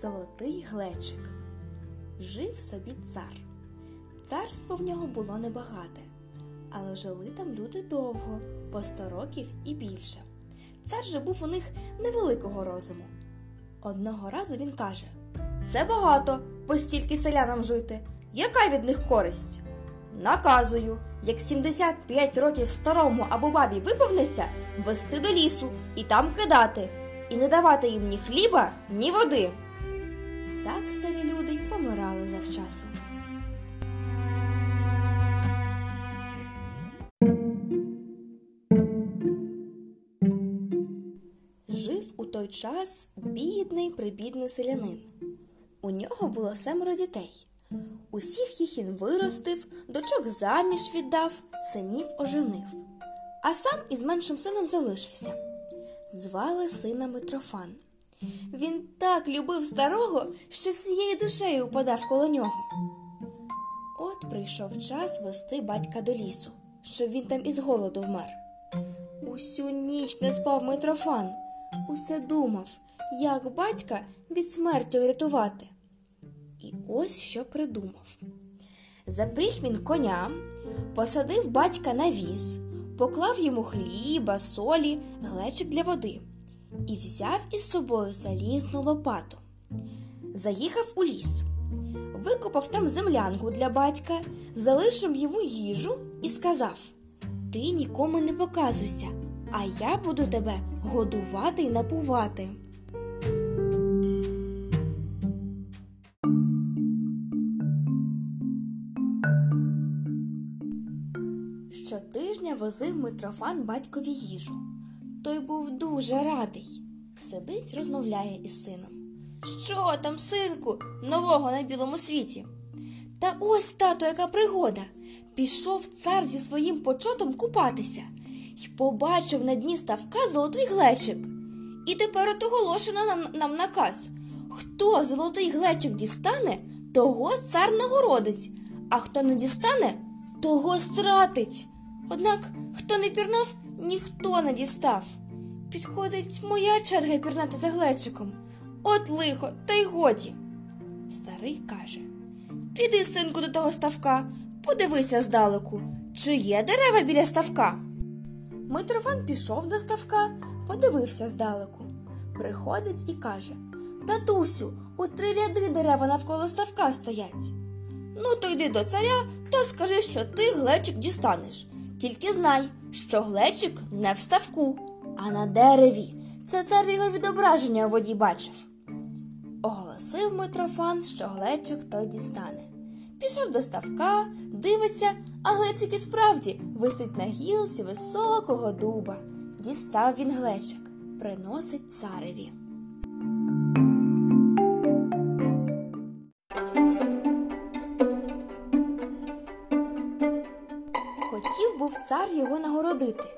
Золотий глечик. Жив собі цар. Царство в нього було небагате, але жили там люди довго, по 100 років і більше. Цар же був у них невеликого розуму. Одного разу він каже: «Це багато, постільки селянам жити. Яка від них користь? Наказую, як 75 років старому або бабі виповниться, вести до лісу і там кидати, і не давати їм ні хліба, ні води». Так старі люди й помирали завчасу. Жив у той час бідний-прибідний селянин. У нього було 7 дітей. Усіх їх він виростив, дочок заміж віддав, синів оженив. А сам із меншим сином залишився. Звали сина Митрофан. Він так любив старого, що всією душею упадав коло нього. От прийшов час вести батька до лісу, щоб він там із голоду вмер. Усю ніч не спав Митрофан. Усе думав, як батька від смерті врятувати. І ось що придумав. Запріг він коня, посадив батька на віз, поклав йому хліба, солі, глечик для води і взяв із собою залізну лопату. Заїхав у ліс, викопав там землянку для батька, залишив йому їжу і сказав: «Ти нікому не показуйся, а я буду тебе годувати і напувати». Щотижня возив Митрофан батькові їжу. Той був дуже радий. Сидить, розмовляє із сином. «Що там, синку, нового на білому світі?» «Та ось, тато, яка пригода. Пішов цар зі своїм почотом купатися і побачив на дні ставка золотий глечик. І тепер от оголошено нам наказ: хто золотий глечик дістане, того цар нагородить, а хто не дістане, того стратить. Однак, хто не пірнав, ніхто не дістав. Підходить моя черга пірнати за глечиком. От лихо, та й годі». Старий каже: «Піди, синку, до того ставка, подивися здалеку, чи є дерева біля ставка». Митрофан пішов до ставка, подивився здалеку. Приходить і каже: «Татусю, у 3 ряди дерева навколо ставка стоять». «Ну то йди до царя та скажи, що ти глечик дістанеш. Тільки знай, що глечик не в ставку, а на дереві. Це цар його відображення у воді бачив». Оголосив Митрофан, що глечик той дістане. Пішов до ставка, дивиться, а глечик і справді висить на гілці високого дуба. Дістав він глечик, приносить цареві. Хотів був цар його нагородити,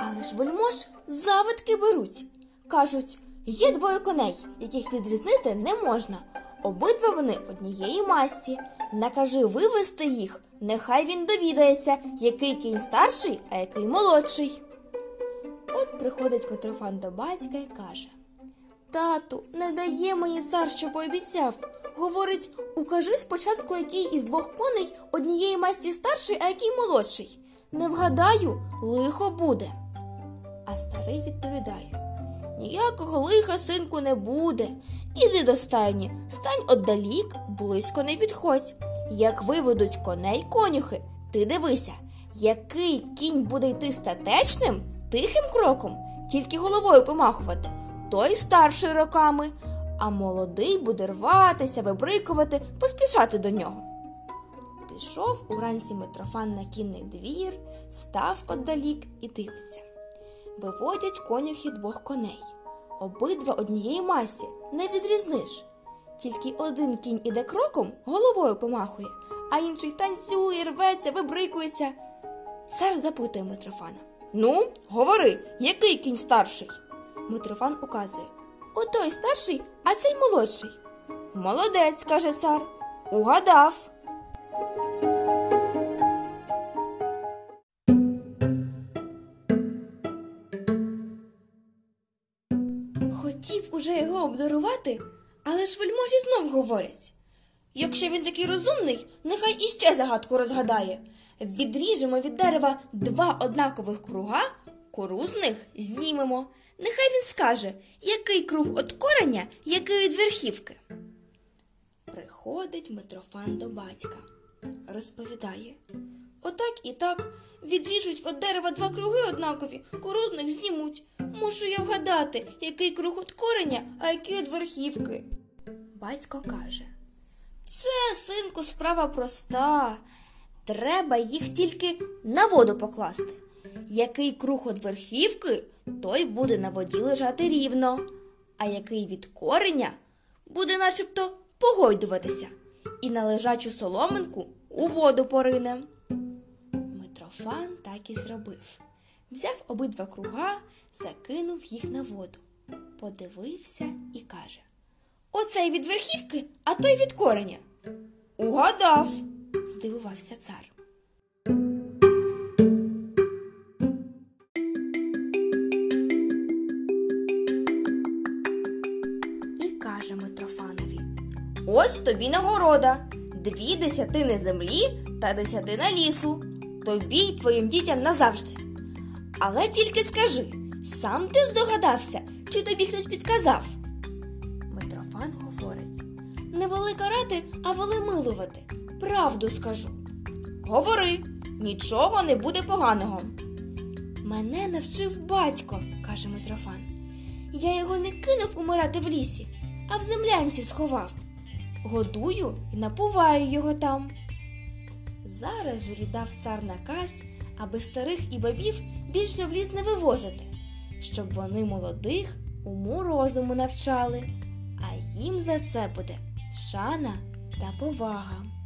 але ж вельмож завидки беруть. Кажуть: «Є 2 коней, яких відрізнити не можна. Обидва вони однієї масті. Накажи вивезти їх, нехай він довідається, який кінь старший, а який молодший». От приходить Митрофан до батька і каже: «Тату, не дає мені цар, що пообіцяв. Говорить, укажи спочатку, який із 2 коней однієї масті старший, а який молодший. Не вгадаю, лихо буде». А старий відповідає: «Ніякого лиха, синку, не буде. Іди до стайні, стань отдалік, близько не підходь. Як виведуть коней конюхи, ти дивися, який кінь буде йти статечним, тихим кроком, тільки головою помахувати, той старший роками, а молодий буде рватися, вибрикувати, поспішати до нього». Пішов уранці Митрофан на кінний двір, став отдалік і дивиться. Виводять конюхи 2 коней. Обидва однієї масті, не відрізниш. Тільки один кінь іде кроком, головою помахує, а інший танцює, рветься, вибрикується. Цар запитує Митрофана: «Ну, говори, який кінь старший?» Митрофан указує: «Отой старший, а цей молодший». «Молодець», каже цар, «угадав». Хотів уже його обдарувати, Але ж вельможі знов говорять. Якщо він такий розумний, нехай іще загадку розгадає. Відріжемо від дерева два однакових круга, кору з них знімемо. Нехай він скаже, який круг від кореня, який від верхівки. Приходить Митрофан до батька. Розповідає. Отак і так. Відріжуть від дерева два круги однакові, кору з них знімуть. Мушу я вгадати, який круг від кореня, а який від верхівки. Батько каже. Це, синку, справа проста. Треба їх тільки на воду покласти. Який круг від верхівки, той буде на воді лежати рівно, а який від кореня буде начебто погойдуватися і на лежачу соломинку у воду порине. Митрофан так і зробив. Взяв обидва круга, закинув їх на воду, подивився і каже. Оцей від верхівки, а той від кореня. Угадав, здивувався цар. І каже Митрофанові. Ось тобі нагорода. 2 десятини землі та 10 лісу. Тобі й твоїм дітям назавжди. Але тільки скажи, сам ти здогадався, чи тобі хтось підказав? Митрофан говорить. Не воли карати, а воли милувати. Правду скажу. Говори, нічого не буде поганого. Мене навчив батько, каже Митрофан. Я його не кинув умирати в лісі, а в землянці сховав. Годую і напуваю його там. Зараз же віддав цар наказ, аби старих і бабів більше в ліс не вивозити, щоб вони молодих уму розуму навчали, а їм за це буде шана та повага.